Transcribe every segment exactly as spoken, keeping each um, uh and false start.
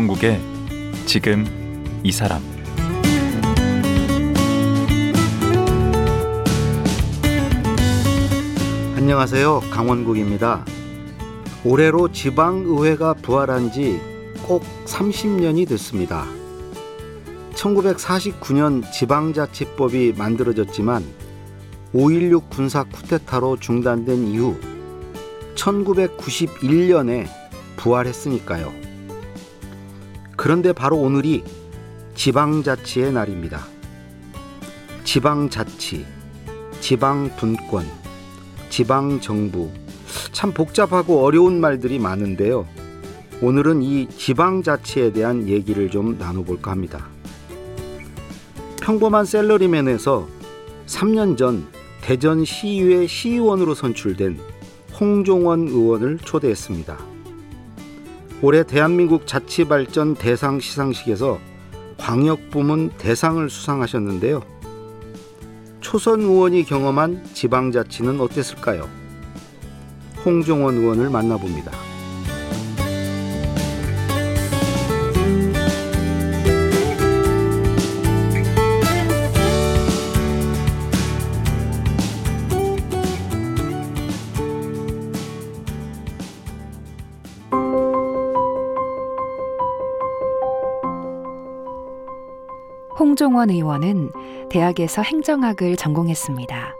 강원국의 지금 이 사람. 안녕하세요. 강원국입니다. 올해로 지방의회가 부활한 지 꼭 삼십 년이 됐습니다. 천구백사십구 년 지방자치법이 만들어졌지만 오일육 군사 쿠데타로 중단된 이후 천구백구십일 년에 부활했으니까요. 그런데 바로 오늘이 지방자치의 날입니다. 지방자치, 지방분권, 지방정부, 참 복잡하고 어려운 말들이 많은데요. 오늘은 이 지방자치에 대한 얘기를 좀 나눠볼까 합니다. 평범한 샐러리맨에서 삼 년 전 대전시의회 시의원으로 선출된 홍종원 의원을 초대했습니다. 올해 대한민국 자치발전 대상 시상식에서 광역부문 대상을 수상하셨는데요. 초선 의원이 경험한 지방자치는 어땠을까요? 홍종원 의원을 만나봅니다. 홍종원 의원은 대학에서 행정학을 전공했습니다.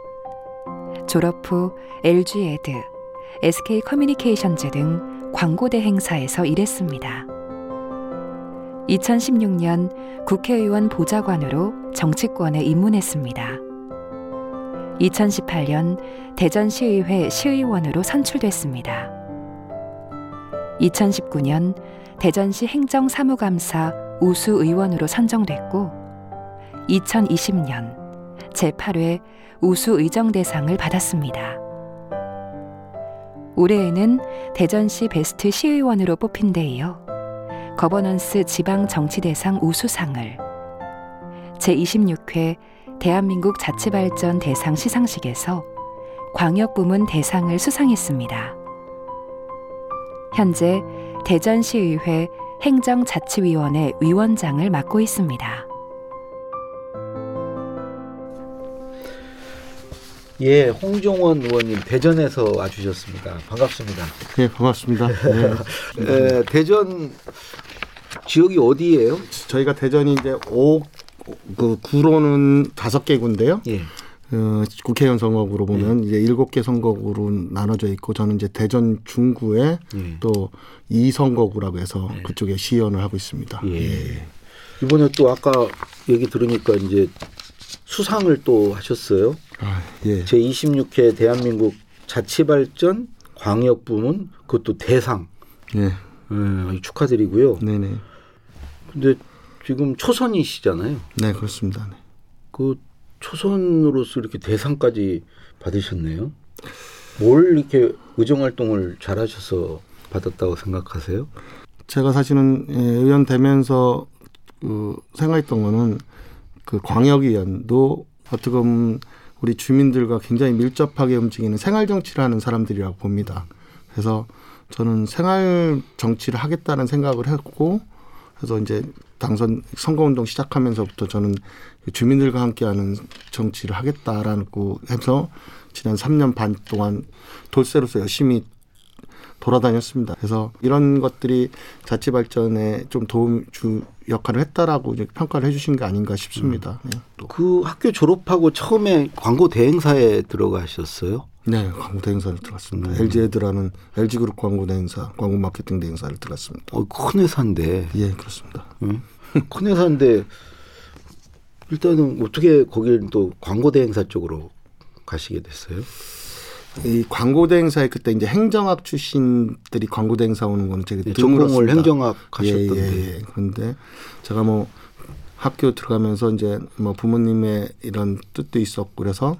졸업 후 엘지에드, 에스케이커뮤니케이션즈 등 광고대 행사에서 일했습니다. 이천십육 년 국회의원 보좌관으로 정치권에 입문했습니다. 이천십팔 년 대전시의회 시의원으로 선출됐습니다. 이천십구 년 대전시 행정사무감사 우수의원으로 선정됐고 이천이십 년 제팔 회 우수의정대상을 받았습니다. 올해에는 대전시 베스트 시의원으로 뽑힌 데 이어 거버넌스 지방정치대상 우수상을, 제이십육 회 대한민국 자치발전 대상 시상식에서 광역부문 대상을 수상했습니다. 현재 대전시의회 행정자치위원회 위원장을 맡고 있습니다. 예, 홍종원 의원님, 대전에서 와주셨습니다. 반갑습니다. 네, 반갑습니다. 네. 에, 대전 지역이 어디예요? 저희가 대전이 이제 오, 그 구로는 다섯 개 군데요. 예. 어, 국회의원 선거구로 보면 예. 이제 일곱 개 선거구로 나눠져 있고, 저는 이제 대전 중구에 예. 또 이 선거구라고 해서 예. 그쪽에 시의원을 하고 있습니다. 예. 예. 이번에 또 아까 얘기 들으니까 이제 수상을 또 하셨어요. 아, 예. 제이십육 회 대한민국 자치발전 광역부문, 그것도 대상. 예. 음, 축하드리고요. 네네. 근데 지금 초선이시잖아요. 네, 그렇습니다. 네. 그 초선으로서 이렇게 대상까지 받으셨네요. 뭘 이렇게 의정활동을 잘하셔서 받았다고 생각하세요? 제가 사실은 의원 되면서 그 생각했던 거는 그 광역의원도 어떻게 보면 우리 주민들과 굉장히 밀접하게 움직이는 생활정치를 하는 사람들이라고 봅니다. 그래서 저는 생활정치를 하겠다는 생각을 했고, 그래서 이제 당선 선거운동 시작하면서부터 저는 주민들과 함께하는 정치를 하겠다라고 해서 지난 삼 년 반 동안 돌쇠로서 열심히 돌아다녔습니다. 그래서 이런 것들이 자치발전에 좀 도움 주 역할을 했다라고 이제 평가를 해 주신 게 아닌가 싶습니다. 음. 네, 그 학교 졸업하고 처음에 광고 대행사에 들어가셨어요? 네, 광고 대행사를 들어갔습니다. 음. 엘지에드라는 엘지그룹 광고 대행사, 광고 마케팅 대행사를 들어갔습니다. 어, 큰 회사인데. 예, 그렇습니다. 음? 큰 회사인데 일단은 어떻게 거길 또 광고 대행사 쪽으로 가시게 됐어요? 이 광고대행사에 그때 이제 행정학 출신들이 광고대행사 오는 건 되게 예, 전공을 행정학 하셨던데. 예, 예, 예. 그런데 제가 뭐 학교 들어가면서 이제 뭐 부모님의 이런 뜻도 있었고 그래서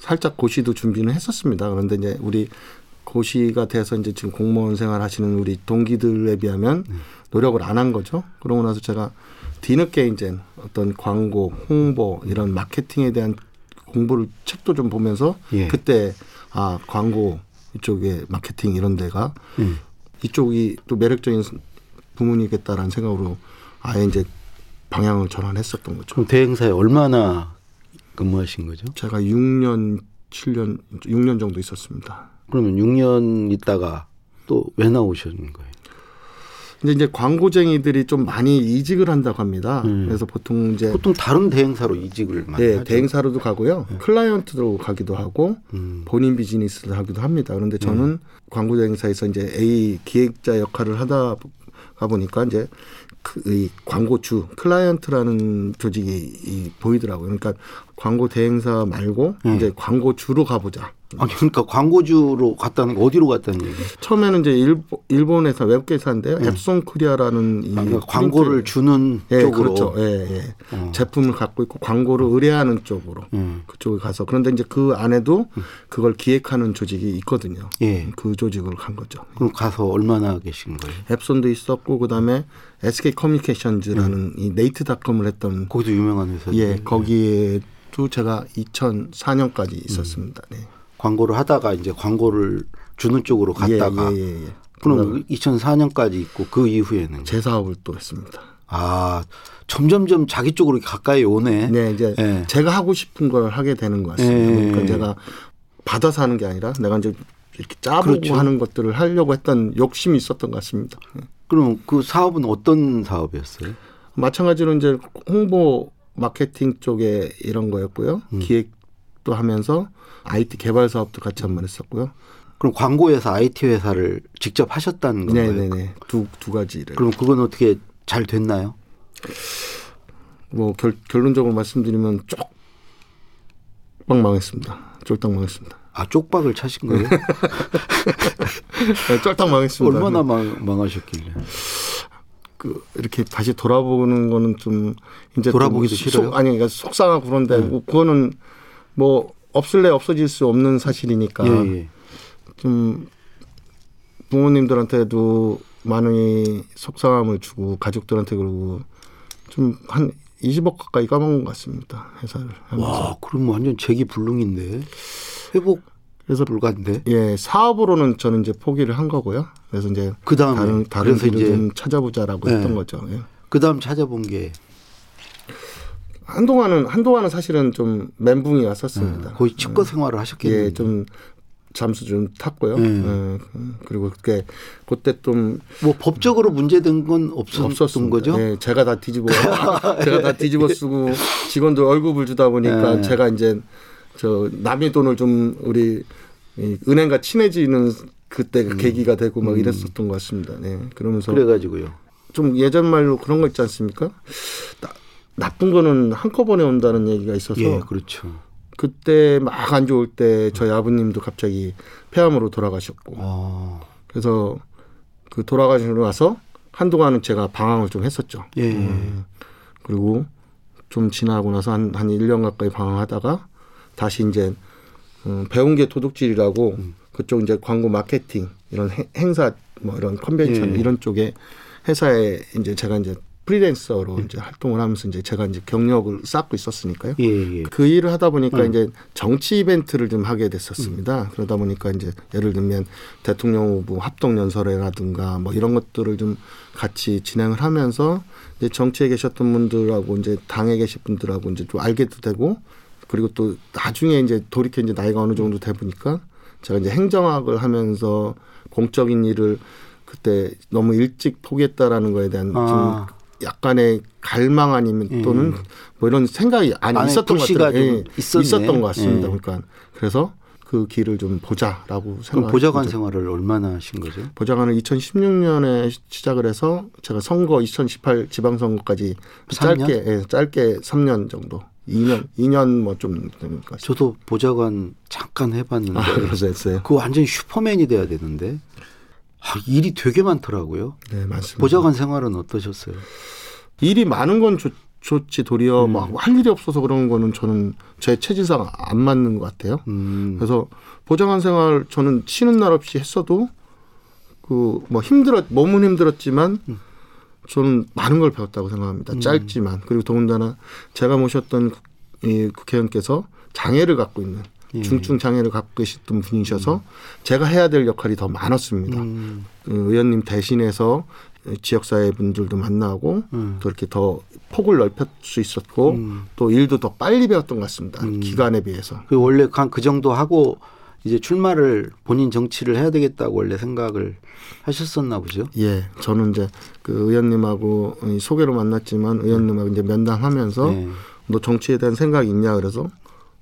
살짝 고시도 준비는 했었습니다. 그런데 이제 우리 고시가 돼서 이제 지금 공무원 생활 하시는 우리 동기들에 비하면 노력을 안 한 거죠. 그러고 나서 제가 뒤늦게 이제 어떤 광고, 홍보 이런 마케팅에 대한 공부를 책도 좀 보면서 예. 그때 아 광고 이쪽에 마케팅 이런 데가 음. 이쪽이 또 매력적인 부문이겠다라는 생각으로 아예 이제 방향을 전환했었던 거죠. 그럼 대행사에 얼마나 근무하신 거죠? 제가 육 년, 칠 년, 육 년 정도 있었습니다. 그러면 육 년 있다가 또 왜 나오셨는 거예요? 근데 이제 광고쟁이들이 좀 많이 이직을 한다고 합니다. 음. 그래서 보통 이제 보통 다른 대행사로 이직을 많이 네, 하죠. 대행사로도 가고요. 네. 클라이언트로 가기도 하고 음. 본인 비즈니스를 하기도 합니다. 그런데 저는 음. 광고 대행사에서 이제 A 기획자 역할을 하다 보니까 이제 그 이 광고주 클라이언트라는 조직이 이 보이더라고요. 그러니까 광고 대행사 말고 음. 이제 광고주로 가보자. 아 그러니까 광고주로 갔다는 거 어디로 갔다는 얘기? 처음에는 이제 일본, 일본 회사 웹 회사인데요. 음. 앱송 코리아라는 이 그러니까 광고를 주는 예, 쪽으로 그렇죠. 예, 예. 어. 제품을 갖고 있고 광고를 의뢰하는 쪽으로 음. 그쪽에 가서 그런데 이제 그 안에도 그걸 기획하는 조직이 있거든요. 예. 그 조직을 간 거죠. 그럼 가서 얼마나 계신 거예요? 앱송도 있었고 그다음에 에스케이커뮤니케이션즈라는 음. 이 네이트닷컴을 했던 거기도 유명한 회사죠. 예, 거기에도 제가 이천사 년까지 있었습니다. 음. 네. 광고를 하다가 이제 광고를 주는 쪽으로 갔다가 예, 예, 예. 그럼 이천사 년까지 있고 그 이후에는 제 사업을 또 했습니다. 아 점점점 자기 쪽으로 가까이 오네. 네 이제 예. 제가 하고 싶은 걸 하게 되는 것 같습니다. 예. 그러니까 제가 받아서 하는 게 아니라 내가 이제 이렇게 짜보고 그렇죠. 하는 것들을 하려고 했던 욕심이 있었던 것 같습니다. 그럼 그 사업은 어떤 사업이었어요? 마찬가지로 이제 홍보 마케팅 쪽에 이런 거였고요. 음. 기획 또 하면서 아이티 개발 사업도 같이 한번 했었고요. 그럼 광고 회사, 아이티 회사를 직접 하셨다는 건가요? 네네네. 두, 두 가지를. 그럼 그건 어떻게 잘 됐나요? 뭐 결, 결론적으로 말씀드리면 쪽박 망했습니다. 쫄딱 망했습니다. 아 쪽박을 차신 거예요? 네, 쫄딱 망했습니다. 얼마나 망, 망하셨길래? 그 이렇게 다시 돌아보는 거는 좀 이제 돌아보기도 좀 싫어요. 속, 아니 그러니까 속상하고 그런데 네. 그거는 뭐 없을래 없어질 수 없는 사실이니까 예, 예. 좀 부모님들한테도 많이 속상함을 주고 가족들한테 그러고 좀 한 이십억 가까이 까먹은 것 같습니다. 회사를 하면서. 와, 그럼 완전 재기불능인데 회복 그래서 불가인데. 예, 사업으로는 저는 이제 포기를 한 거고요. 그래서 이제 그 다음 다른 다른 일을 좀 찾아보자라고 예. 했던 거죠. 예. 그 다음 찾아본 게. 한동안은 한동안은 사실은 좀 멘붕이 왔었습니다. 네, 거의 치과 생활을 하셨겠네요. 예, 좀 잠수 좀 탔고요. 네. 예, 그리고 그게 그때 좀 뭐 법적으로 문제된 건 없었던 거죠? 예, 제가 다 뒤집어 제가 다 뒤집어 쓰고 직원들 월급을 주다 보니까 네. 제가 이제 저 남의 돈을 좀 우리 은행과 친해지는 그때 음. 계기가 되고 막 이랬었던 것 같습니다. 네, 그러면서 그래가지고요. 좀 예전 말로 그런 거 있지 않습니까? 나, 나쁜 거는 한꺼번에 온다는 얘기가 있어서 예, 그렇죠. 그때 막 안 좋을 때 저희 아버님도 갑자기 폐암으로 돌아가셨고 아. 그래서 그 돌아가시고 나서 한동안은 제가 방황을 좀 했었죠. 예. 음. 그리고 좀 지나고 나서 한, 한 일 년 가까이 방황하다가 다시 이제 음, 배운 게 도둑질이라고 음. 그쪽 이제 광고 마케팅 이런 해, 행사 뭐 이런 컨벤션 예. 이런 쪽에 회사에 이제 제가 이제 프리랜서로 예. 이제 활동을 하면서 이제 제가 이제 경력을 쌓고 있었으니까요. 예, 예. 그 일을 하다 보니까 음. 이제 정치 이벤트를 좀 하게 됐었습니다. 음. 그러다 보니까 이제 예를 들면 대통령 후보 합동연설회라든가 뭐 이런 것들을 좀 같이 진행을 하면서 이제 정치에 계셨던 분들하고 이제 당에 계신 분들하고 이제 좀 알게도 되고 그리고 또 나중에 이제 돌이켜 이제 나이가 어느 정도 돼 보니까 제가 이제 행정학을 하면서 공적인 일을 그때 너무 일찍 포기했다라는 거에 대한 아. 좀 약간의 갈망 아니면 음. 또는 뭐 이런 생각이 아니 있었던 것 같아요. 예, 있었던 것 같습니다. 예. 그러니까 그래서 그 길을 좀 보자라고 생각. 그럼 보좌관 생활을 얼마나 하신 거죠? 보좌관을 이천십육 년에 시작을 해서 제가 선거 이천십팔 지방선거까지 삼 년? 짧게 예, 짧게 삼 년 정도. 이 년, 이 년 뭐 좀 되는 것 같아요. 저도 보좌관 잠깐 해봤는데. 아, 그래서 했어요. 그거 완전 슈퍼맨이 돼야 되는데. 아, 일이 되게 많더라고요. 네, 맞습니다. 보좌관 생활은 어떠셨어요? 일이 많은 건 좋, 좋지 도리어 음. 막 할 일이 없어서 그런 거는 저는 제 체질상 안 맞는 것 같아요. 음. 그래서 보좌관 생활 저는 쉬는 날 없이 했어도 그 뭐 힘들었 몸은 힘들었지만 음. 저는 많은 걸 배웠다고 생각합니다. 음. 짧지만 그리고 더군다나 제가 모셨던 국, 이 국회의원께서 장애를 갖고 있는. 예. 중증 장애를 갖고 계셨던 분이셔서 음. 제가 해야 될 역할이 더 많았습니다. 음. 의원님 대신해서 지역사회 분들도 만나고 음. 또 이렇게 더 폭을 넓힐 수 있었고 음. 또 일도 더 빨리 배웠던 것 같습니다. 음. 기간에 비해서. 그 원래 그 정도 하고 이제 출마를 본인 정치를 해야 되겠다고 원래 생각을 하셨었나 보죠. 예, 저는 이제 그 의원님하고 소개로 만났지만 의원님하고 음. 이제 면담하면서 네. 너 정치에 대한 생각이 있냐 그래서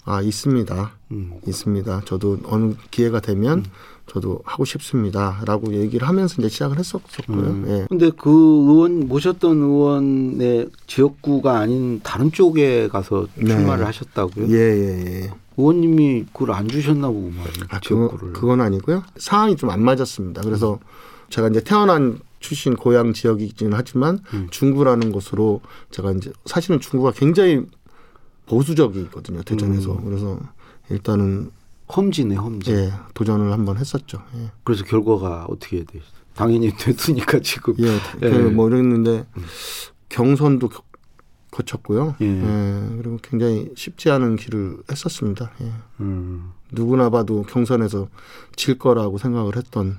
아 있습니다, 음. 있습니다. 저도 어느 기회가 되면 음. 저도 하고 싶습니다라고 얘기를 하면서 이제 시작을 했었었고요. 그런데 음. 예. 그 의원 모셨던 의원의 지역구가 아닌 다른 쪽에 가서 출마를 네. 하셨다고요? 예예예. 예, 예. 의원님이 그걸 안 주셨나 보구만. 아, 지역구를. 그건, 그건 아니고요. 상황이 좀 안 맞았습니다. 그래서 음. 제가 이제 태어난 출신 고향 지역이긴 하지만 음. 중구라는 곳으로 제가 이제 사실은 중구가 굉장히 보수적이거든요. 대전에서. 음. 그래서 일단은 험지네 험지. 예, 도전을 한번 했었죠. 예. 그래서 결과가 어떻게 되죠? 당연히 됐으니까 지금. 예, 예. 뭐 이랬는데 음. 경선도 거쳤고요. 예. 예, 그리고 굉장히 쉽지 않은 길을 했었습니다. 예. 음. 누구나 봐도 경선에서 질 거라고 생각을 했던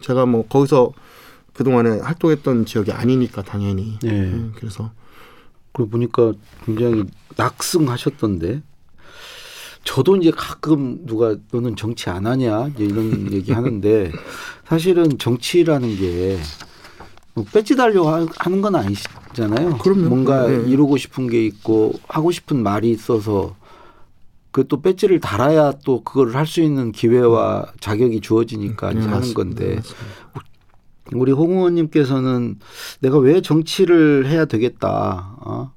제가 뭐 거기서 그동안에 활동했던 지역이 아니니까 당연히. 예. 예, 그래서. 그러고 보니까 굉장히 낙승하셨던데 저도 이제 가끔 누가 너는 정치 안 하냐 이제 이런 얘기 하는데 사실은 정치라는 게 뭐 배지 달려고 하는 건 아니잖아요. 그럼요. 뭔가 네. 이루고 싶은 게 있고 하고 싶은 말이 있어서 그 또 배지를 달아야 또 그걸 할 수 있는 기회와 자격이 주어지니까 네, 하는 맞습니다. 건데 맞습니다. 우리 홍 의원님께서는 내가 왜 정치를 해야 되겠다. 어?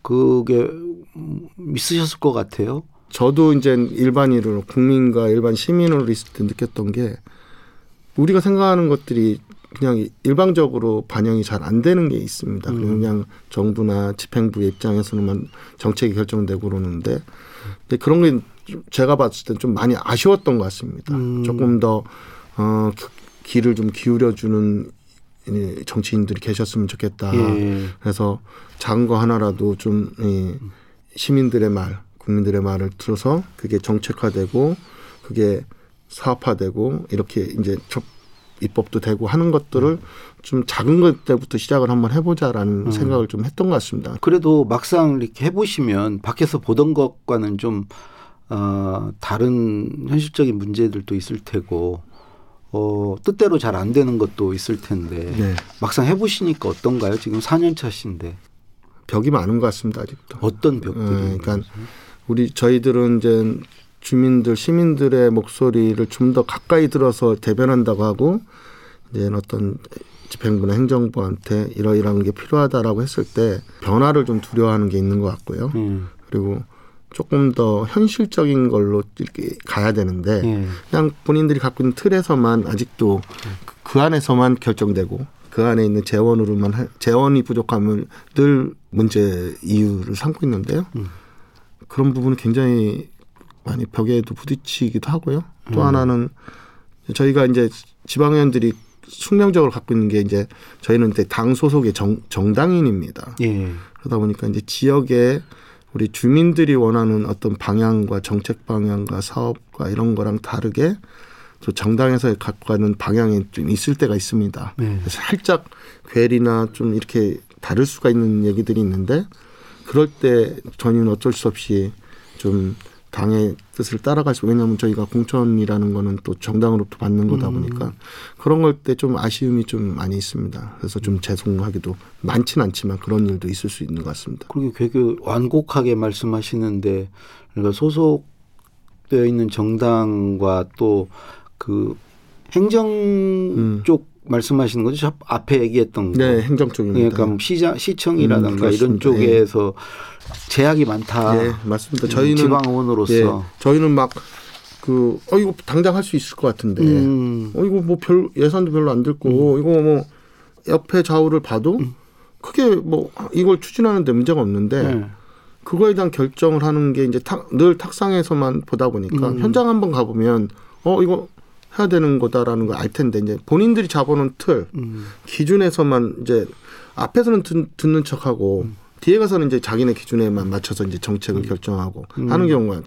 그게 있으셨을 것 같아요. 저도 이제 일반인으로 국민과 일반 시민으로 있을 때 느꼈던 게 우리가 생각하는 것들이 그냥 일방적으로 반영이 잘 안 되는 게 있습니다. 음. 그냥 정부나 집행부의 입장에서는 정책이 결정되고 그러는데 근데 그런 게 제가 봤을 때 좀 많이 아쉬웠던 것 같습니다. 음. 조금 더 어, 귀를 좀 기울여주는 정치인들이 계셨으면 좋겠다. 예. 그래서 작은 거 하나라도 좀 시민들의 말, 국민들의 말을 들어서 그게 정책화되고 그게 사업화되고 이렇게 이제 입법도 되고 하는 것들을 음. 좀 작은 것 때부터 시작을 한번 해보자라는 음. 생각을 좀 했던 것 같습니다. 그래도 막상 이렇게 해보시면 밖에서 보던 것과는 좀 어, 다른 현실적인 문제들도 있을 테고 어, 뜻대로 잘 안 되는 것도 있을 텐데 네. 막상 해보시니까 어떤가요? 지금 사 년 차신데 벽이 많은 것 같습니다. 아직도 어떤 벽들이? 네, 그러니까 우리 저희들은 이제 주민들 시민들의 목소리를 좀 더 가까이 들어서 대변한다고 하고 이제 어떤 집행부나 행정부한테 이러이러한 게 필요하다라고 했을 때 변화를 좀 두려워하는 게 있는 것 같고요. 음. 그리고 조금 더 현실적인 걸로 이렇게 가야 되는데 음. 그냥 본인들이 갖고 있는 틀에서만 아직도 그 안에서만 결정되고 그 안에 있는 재원으로만 재원이 부족함을 늘 문제 이유를 삼고 있는데요. 음. 그런 부분은 굉장히 많이 벽에도 부딪히기도 하고요. 또 음. 하나는 저희가 이제 지방의원들이 숙명적으로 갖고 있는 게 이제 저희는 이제 당 소속의 정, 정당인입니다. 예. 그러다 보니까 이제 지역에 우리 주민들이 원하는 어떤 방향과 정책 방향과 사업과 이런 거랑 다르게 또 정당에서 갖고 가는 방향이 좀 있을 때가 있습니다. 네. 그래서 살짝 괴리나 좀 이렇게 다를 수가 있는 얘기들이 있는데 그럴 때 저희는 어쩔 수 없이 좀 당의 뜻을 따라갈 수 왜냐하면 저희가 공천이라는 거는 또 정당으로부터 받는 거다 보니까 음. 그런 걸 때 좀 아쉬움이 좀 많이 있습니다. 그래서 좀 죄송하기도 많진 않지만 그런 일도 있을 수 있는 것 같습니다. 그리고 되게 완곡하게 말씀하시는데 그러니까 소속되어 있는 정당과 또 그 행정 음. 쪽 말씀하시는 거죠? 앞에 얘기했던 거. 네, 행정 쪽입니다. 그러니까 시장, 시청이라든가 음, 이런 쪽에서 예. 제약이 많다. 네, 예, 맞습니다. 저희는 지방 의원으로서 예, 저희는 막 그 어 이거 당장 할 수 있을 것 같은데, 음. 어 이거 뭐 별 예산도 별로 안 들고 음. 이거 뭐 옆에 좌우를 봐도 음. 크게 뭐 이걸 추진하는데 문제가 없는데. 네. 그거에 대한 결정을 하는 게 이제 탁, 늘 탁상에서만 보다 보니까 음. 현장 한번 가보면 어 이거 해야 되는 거다라는 걸 알 텐데 이제 본인들이 잡아놓은 틀 음. 기준에서만 이제 앞에서는 듣, 듣는 척하고 음. 뒤에 가서는 이제 자기네 기준에만 맞춰서 이제 정책을 음. 결정하고 음. 하는 경우가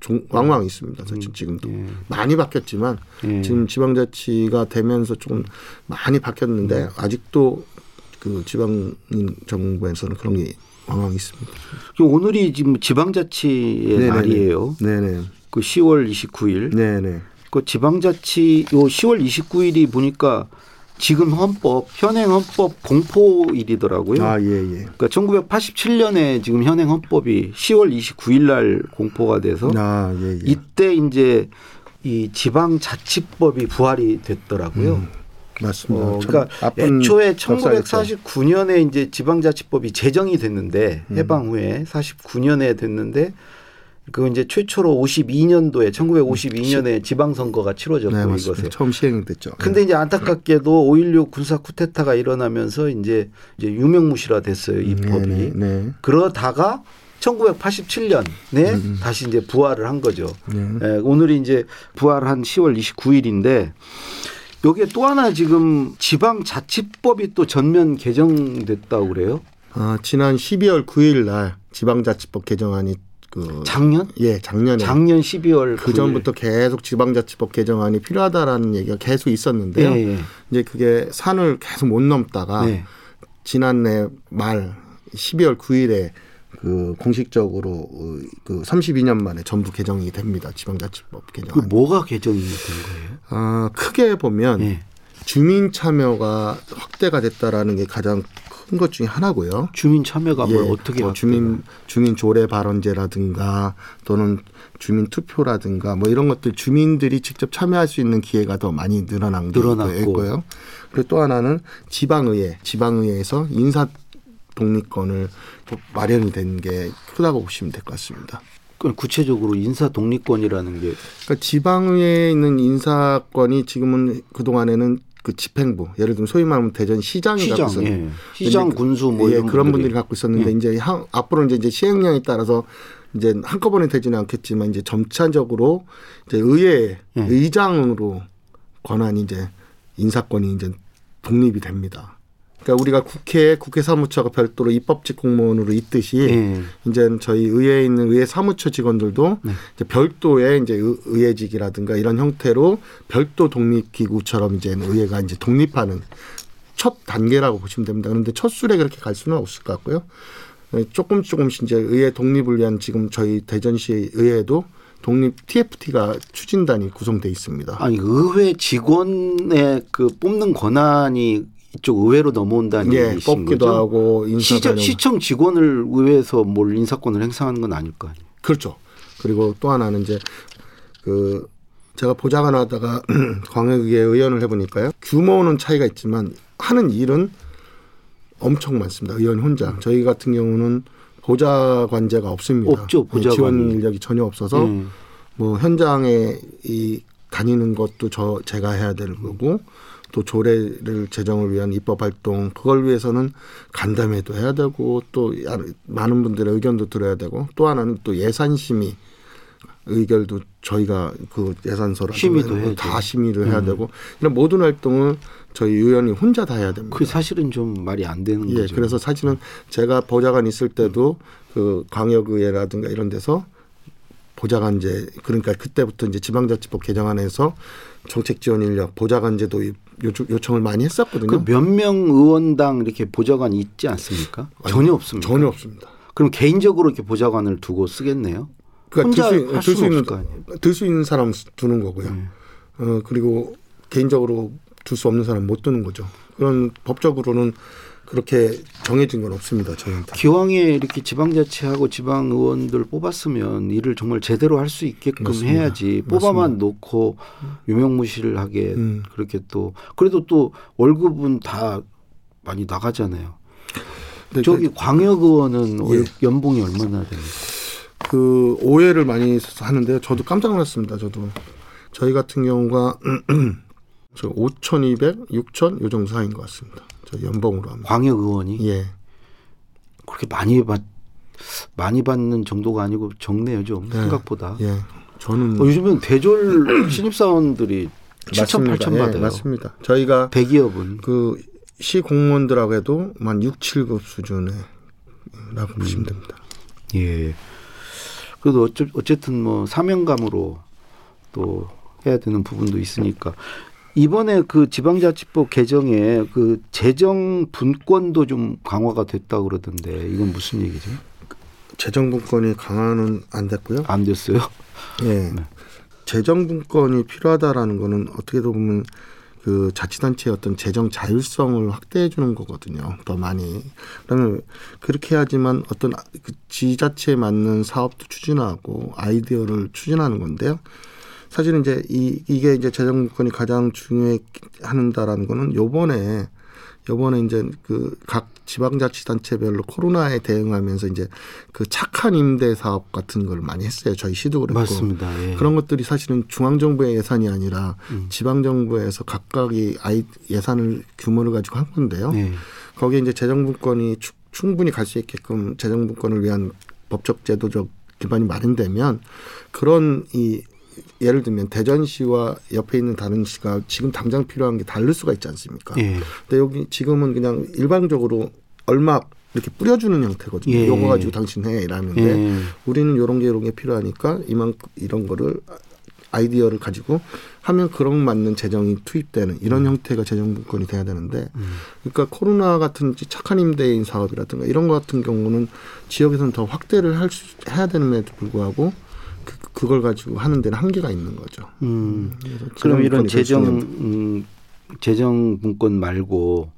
종, 왕왕 있습니다. 사실 지금도. 예. 많이 바뀌었지만 예. 지금 지방자치가 되면서 조금 많이 바뀌었는데 예. 아직도 그 지방인 정부에서는 그런 게 왕왕 있습니다. 오늘이 지금 지방자치의 네네. 날이에요. 네네. 그 시월 이십구일. 네네. 그 지방자치 요 시월 이십구일이 보니까 지금 헌법 현행 헌법 공포일이더라고요. 아 예예. 예. 그러니까 천구백팔십칠년에 지금 현행 헌법이 시월 이십구일날 공포가 돼서 아, 예, 예. 이때 이제 이 지방자치법이 부활이 됐더라고요. 음, 맞습니다. 어, 그러니까 애초에 천구백사십구년에 이제 지방자치법이 제정이 됐는데 해방 후에 사십구년에 됐는데 그 이제 최초로 오십이년도에 천구백오십이년에 지방선거가 치러졌고 네, 이것에 처음 시행됐죠. 그런데 네. 이제 안타깝게도 오일육 군사 쿠데타가 일어나면서 이제, 이제 유명무실화 됐어요 이 네, 법이. 네, 네. 그러다가 천구백팔십칠년에 음. 다시 이제 부활을 한 거죠. 네. 예, 오늘이 이제 부활한 시월 이십구일인데 여기에 또 하나 지금 지방자치법이 또 전면 개정됐다고 그래요? 아 지난 십이월 구일날 지방자치법 개정안이 그 작년? 예, 작년에. 작년 십이월. 그 전부터 계속 지방자치법 개정안이 필요하다라는 얘기가 계속 있었는데요. 예, 예. 이제 그게 산을 계속 못 넘다가 예. 지난해 말 십이월 구일에 그 공식적으로 그 삼십이년 만에 전부 개정이 됩니다. 지방자치법 개정안. 그 뭐가 개정이 된 거예요? 아, 크게 보면 예. 주민 참여가 확대가 됐다라는 게 가장 큰 것 중에 하나고요. 주민 참여가 예, 뭘 어떻게 뭐 주민 주민 조례 발언제라든가 또는 주민 투표라든가 뭐 이런 것들 주민들이 직접 참여할 수 있는 기회가 더 많이 늘어난 거고요. 그리고 또 하나는 지방의회, 지방의회에서 인사 독립권을 마련이 된 게 크다고 보시면 될 것 같습니다. 구체적으로 인사 독립권이라는 게 그러니까 지방의회에 있는 인사권이 지금은 그 동안에는 그 집행부 예를 들면 소위 말하면 대전 시장이 시장, 갖고 있었는데 예. 시장 군수 뭐 예, 그런 분들이 갖고 있었는데 예. 이제 하, 앞으로 이제 시행령에 따라서 이제 한꺼번에 되지는 않겠지만 이제 점차적으로 이제 의회 예. 의장으로 권한이 이제 인사권이 이제 독립이 됩니다. 그러니까 우리가 국회 국회 사무처가 별도로 입법직 공무원으로 있듯이 예. 이제 저희 의회에 있는 의회 사무처 직원들도 네. 이제 별도의 이제 의회직이라든가 이런 형태로 별도 독립기구처럼 이제 의회가 이제 독립하는 첫 단계라고 보시면 됩니다. 그런데 첫 술에 그렇게 갈 수는 없을 것 같고요. 조금 조금씩 이제 의회 독립을 위한 지금 저희 대전시 의회도 독립 티에프티가 추진단이 구성돼 있습니다. 아니 의회 직원의 그 뽑는 권한이 이쪽 의회로 넘어온다는 예, 얘기신 거죠? 뽑기도 하고 인사도 시청 직원을 의회에서 뭘 인사권을 행사하는 건 아닐 거 아니에요? 그렇죠. 그리고 또 하나는 이제 그 제가 보좌관 하다가 광역의회 의원을 해보니까요. 규모는 차이가 있지만 하는 일은 엄청 많습니다. 의원 혼자. 음. 저희 같은 경우는 보좌관제가 없습니다. 없죠. 보좌관. 지원 인력이 전혀 없어서 음. 뭐 현장에 이 다니는 것도 저 제가 해야 될 거고 또 조례를 제정을 위한 입법 활동 그걸 위해서는 간담회도 해야 되고 또 많은 분들의 의견도 들어야 되고 또 하나는 또 예산 심의 의결도 저희가 그 예산서를 심의도 다 심의를 음. 해야 되고 이런 모든 활동을 저희 의원이 혼자 다 해야 됩니다. 그 사실은 좀 말이 안 되는 예, 거죠. 그래서 사실은 제가 보좌관 있을 때도 그 광역의회라든가 이런 데서 보좌관제 그러니까 그때부터 이제 지방자치법 개정안에서 정책지원 인력 보좌관제도 요청을 많이 했었거든요. 그 몇 명 의원당 이렇게 보좌관 있지 않습니까? 아니, 전혀 없습니다. 전혀 없습니다. 그럼 개인적으로 이렇게 보좌관을 두고 쓰겠네요. 그러니까 혼자 들 수 있는 들 수 있는 사람 두는 거고요. 네. 어, 그리고 개인적으로 둘 수 없는 사람 못 두는 거죠. 그런 법적으로는. 그렇게 정해진 건 없습니다. 저희한테. 기왕에 이렇게 지방자치하고 지방의원들 뽑았으면 일을 정말 제대로 할 수 있게끔 맞습니다. 해야지 뽑아만 맞습니다. 놓고 유명무실하게 음. 그렇게 또 그래도 또 월급은 다 많이 나가잖아요. 저기 광역의원은 예. 연봉이 얼마나 됩니까? 그 오해를 많이 하는데요. 저도 깜짝 놀랐습니다. 저도 저희 같은 경우가 저 오천이백, 육천 요 정도 사이인 것 같습니다. 저 연봉으로 합니다. 광역 의원이 예 그렇게 많이 받 많이 받는 정도가 아니고 적네요 좀 네. 생각보다. 예 저는 어, 요즘은 대졸 신입사원들이 칠천, 팔천 예, 받아요. 맞습니다. 저희가 대기업은 그 시 공무원들하고 해도 만 육, 칠급 수준에라고 보시면 됩니다. 예. 그래도 어째, 어쨌든 뭐 사명감으로 또 해야 되는 부분도 있으니까. 이번에 그 지방자치법 개정에 그 재정 분권도 좀 강화가 됐다 그러던데 이건 무슨 얘기죠? 재정 분권이 강화는 안 됐고요. 안 됐어요? 네. 네. 재정 분권이 필요하다라는 거는 어떻게 보면 그 자치단체의 어떤 재정 자율성을 확대해 주는 거거든요. 더 많이. 그러면 그렇게 해야지만 어떤 그 지자체에 맞는 사업도 추진하고 아이디어를 추진하는 건데요. 사실은 이제 이, 이게 이제 재정 분권이 가장 중요하다라는 거는 요번에 요번에 이제 그 각 지방자치단체별로 코로나에 대응하면서 이제 그 착한 임대 사업 같은 걸 많이 했어요. 저희 시도 그랬고. 맞습니다. 예. 그런 것들이 사실은 중앙정부의 예산이 아니라 음. 지방정부에서 각각이 아이 예산을 규모를 가지고 한 건데요. 예. 거기에 이제 재정분권이 충분히 갈 수 있게끔 재정분권을 위한 법적 제도적 기반이 마련되면 그런 이 예를 들면 대전시와 옆에 있는 다른 시가 지금 당장 필요한 게 다를 수가 있지 않습니까? 예. 근데 여기 지금은 그냥 일방적으로 얼마 이렇게 뿌려주는 형태거든요. 예. 요거 가지고 당신 해 이라는데 예. 우리는 이런 게 이런 게 필요하니까 이만큼 이런 거를 아이디어를 가지고 하면 그런 맞는 재정이 투입되는 이런 형태가 재정분권이 돼야 되는데 그러니까 코로나 같은 착한 임대인 사업이라든가 이런 것 같은 경우는 지역에서는 더 확대를 할 수, 해야 되는데도 불구하고 그, 그걸 가지고 하는 데는 한계가 있는 거죠. 음. 그럼 이런 재정 음, 재정 분권 말고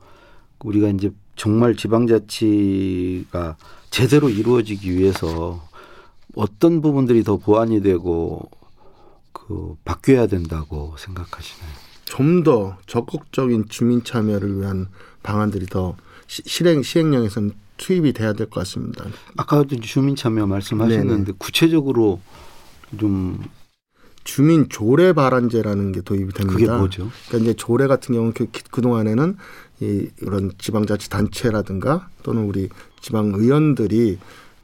우리가 이제 정말 지방자치가 제대로 이루어지기 위해서 어떤 부분들이 더 보완이 되고 그 바뀌어야 된다고 생각하시나요? 좀 더 적극적인 주민 참여를 위한 방안들이 더 시, 실행 시행령에서는 투입이 돼야 될 것 같습니다. 아까도 주민 참여 말씀하셨는데 네네. 구체적으로 좀 주민 조례 발안제라는 게 도입이 됩니다. 그게 뭐죠? 그러니까 이제 조례 같은 경우는 그 동안에는 이 이런 지방자치 단체라든가 또는 우리 지방 의원들이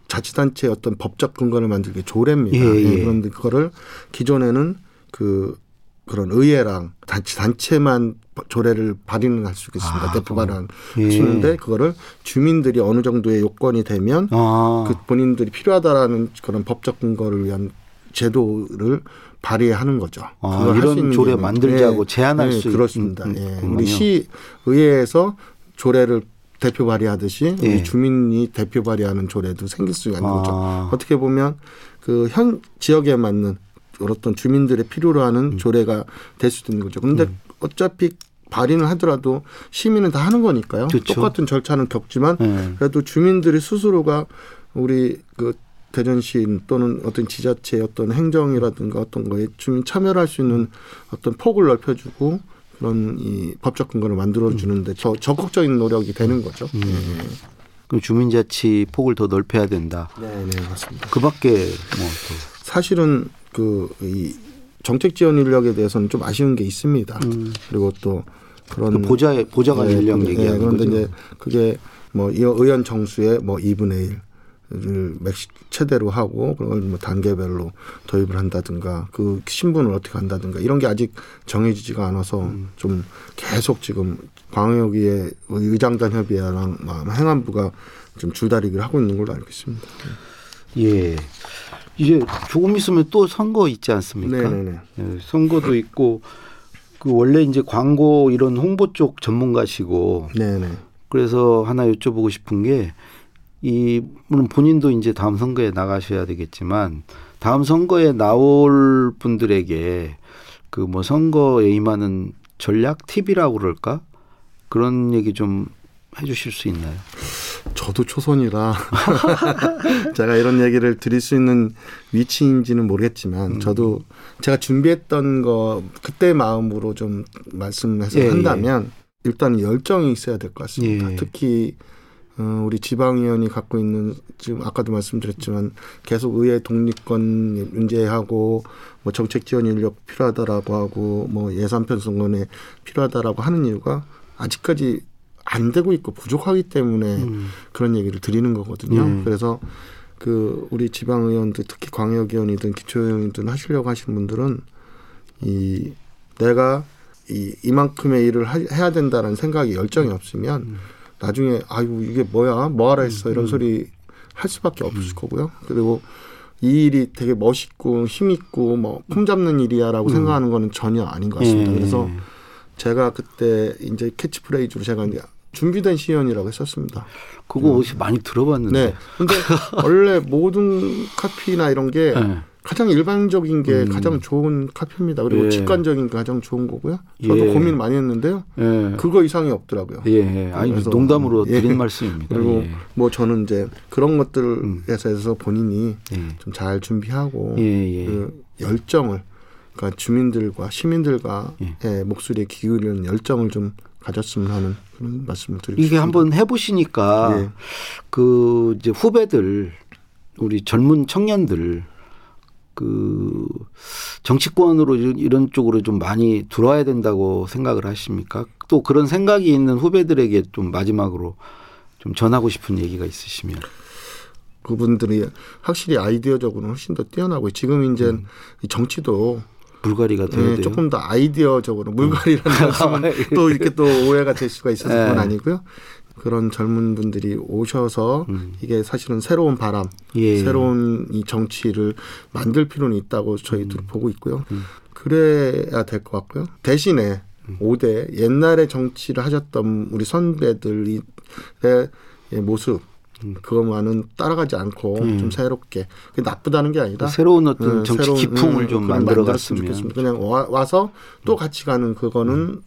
자치단체의 어떤 법적 근거를 만들기 조례입니다. 예, 예. 그런데 그거를 기존에는 그 그런 의회랑 단체 단체만 조례를 발의는 할 수 있겠습니다. 아, 대표 발언 하는데 예. 그거를 주민들이 어느 정도의 요건이 되면 아. 그 본인들이 필요하다라는 그런 법적 근거를 위한 제도를 발의하는 거죠. 아, 이런 조례 만들자고 네. 제안할 네, 수 그렇습니다. 있, 예. 우리 시 의회에서 조례를 대표 발의하듯이 예. 우리 주민이 대표 발의하는 조례도 생길 수가 있는 아. 거죠. 어떻게 보면 그 현 지역에 맞는 어떤 주민들의 필요로 하는 음. 조례가 될 수도 있는 거죠. 그런데 음. 어차피 발의는 하더라도 시민은 다 하는 거니까요. 그쵸. 똑같은 절차는 겪지만 네. 그래도 주민들이 스스로가 우리 그 대전시 또는 어떤 지자체의 어떤 행정이라든가 어떤 거에 주민 참여를 할 수 있는 어떤 폭을 넓혀주고 그런 이 법적 근거를 만들어주는데 음. 저 적극적인 노력이 되는 거죠. 음. 네. 그럼 주민자치 폭을 더 넓혀야 된다. 네, 네 맞습니다. 그 밖에 뭐 또. 사실은 그 이 정책 지원 인력에 대해서는 좀 아쉬운 게 있습니다. 음. 그리고 또 그런 그 보좌 보좌관 네, 인력 얘기하는 네, 그런데 거죠. 이제 그게 뭐 의원 정수의 뭐 이분의 일을 맥시 최대로 하고 그걸 뭐 단계별로 도입을 한다든가 그 신분을 어떻게 한다든가 이런 게 아직 정해지지가 않아서 음. 좀 계속 지금 광역위의 의장단 협의회랑 행안부가 좀 줄다리기를 하고 있는 걸로 알고 있습니다. 예. 이제 조금 있으면 또 선거 있지 않습니까? 네네네. 예, 선거도 있고 그 원래 이제 광고 이런 홍보 쪽 전문가시고 네네. 그래서 하나 여쭤보고 싶은 게 이 물론 본인도 이제 다음 선거에 나가셔야 되겠지만 다음 선거에 나올 분들에게 그 뭐 선거에 임하는 전략 팁이라고 그럴까? 그런 얘기 좀 해 주실 수 있나요? 저도 초선이라 제가 이런 얘기를 드릴 수 있는 위치인지는 모르겠지만 음. 저도 제가 준비했던 거 그때 마음으로 좀 말씀해서 예, 한다면 예. 일단 열정이 있어야 될 것 같습니다. 예. 특히 우리 지방의원이 갖고 있는 지금 아까도 말씀드렸지만 계속 의회 독립권 문제하고 뭐 정책 지원 인력 필요하다라고 하고 뭐 예산 편성권에 필요하다라고 하는 이유가 아직까지 안 되고 있고 부족하기 때문에 음. 그런 얘기를 드리는 거거든요. 음. 그래서 그 우리 지방의원들 특히 광역의원이든 기초의원이든 하시려고 하시는 분들은 이 내가 이 이만큼의 일을 하, 해야 된다는 생각이 열정이 없으면 음. 나중에 아이고 이게 뭐야 뭐하라 했어 이런 음. 소리 할 수밖에 없을 음. 거고요. 그리고 이 일이 되게 멋있고 힘있고 뭐 폼잡는 일이야라고 음. 생각하는 거는 전혀 아닌 것 같습니다. 예. 그래서 제가 그때 이제 캐치프레이즈로 제가 이제 준비된 시연이라고 했었습니다. 그거 음. 어디서 많이 들어봤는데. 네. 근데 원래 모든 카피나 이런 게 네. 가장 일반적인 게 음. 가장 좋은 카피입니다. 그리고 예. 직관적인 게 가장 좋은 거고요. 저도 예. 고민을 많이 했는데요. 예. 그거 이상이 없더라고요. 예. 아니 농담으로 예. 드린 말씀입니다. 그리고 예. 뭐 저는 이제 그런 것들에서 음. 본인이 예. 좀 잘 준비하고 예. 그 열정을 그러니까 주민들과 시민들과의 예. 목소리에 기울이는 열정을 좀 가졌으면 하는 그런 말씀을 드리고 이게 싶습니다. 한번 해보시니까 예. 그 이제 후배들 우리 젊은 청년들 그 정치권으로 이런 쪽으로 좀 많이 들어와야 된다고 생각을 하십니까? 또 그런 생각이 있는 후배들에게 좀 마지막으로 좀 전하고 싶은 얘기가 있으시면 그분들이 확실히 아이디어적으로는 훨씬 더 뛰어나고 지금 이제 음. 정치도 물갈이가 돼야 돼요. 네, 조금 더 아이디어적으로 물갈이라는 말씀은 또 이렇게 또 오해가 될 수가 있어서 그건 아니고요. 그런 젊은 분들이 오셔서 음. 이게 사실은 새로운 바람, 예. 새로운 이 정치를 만들 필요는 있다고 저희도 음. 보고 있고요. 음. 그래야 될 것 같고요. 대신에 음. 오 대 옛날에 정치를 하셨던 우리 선배들의 모습 그것만은 따라가지 않고 음. 좀 새롭게 나쁘다는 게 아니라 새로운 어떤 음, 정치 기풍을 음, 좀 만들어갔으면 좋겠습니다. 그냥 와, 와서 또 같이 가는 그거는 음.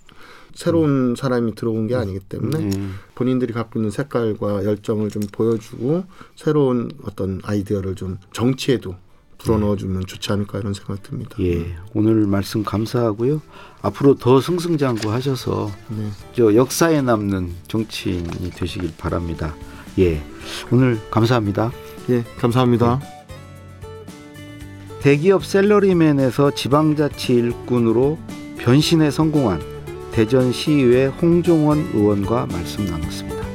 새로운 사람이 들어온 게 아니기 때문에 네. 본인들이 갖고 있는 색깔과 열정을 좀 보여주고 새로운 어떤 아이디어를 좀 정치에도 불어넣어주면 네. 좋지 않을까 이런 생각이 듭니다. 예, 오늘 말씀 감사하고요. 앞으로 더 승승장구하셔서 네. 저 역사에 남는 정치인이 되시길 바랍니다. 예, 오늘 감사합니다. 예, 감사합니다. 네. 대기업 셀러리맨에서 지방자치 일꾼으로 변신에 성공한 대전시의회 홍종원 의원과 말씀 나눴습니다.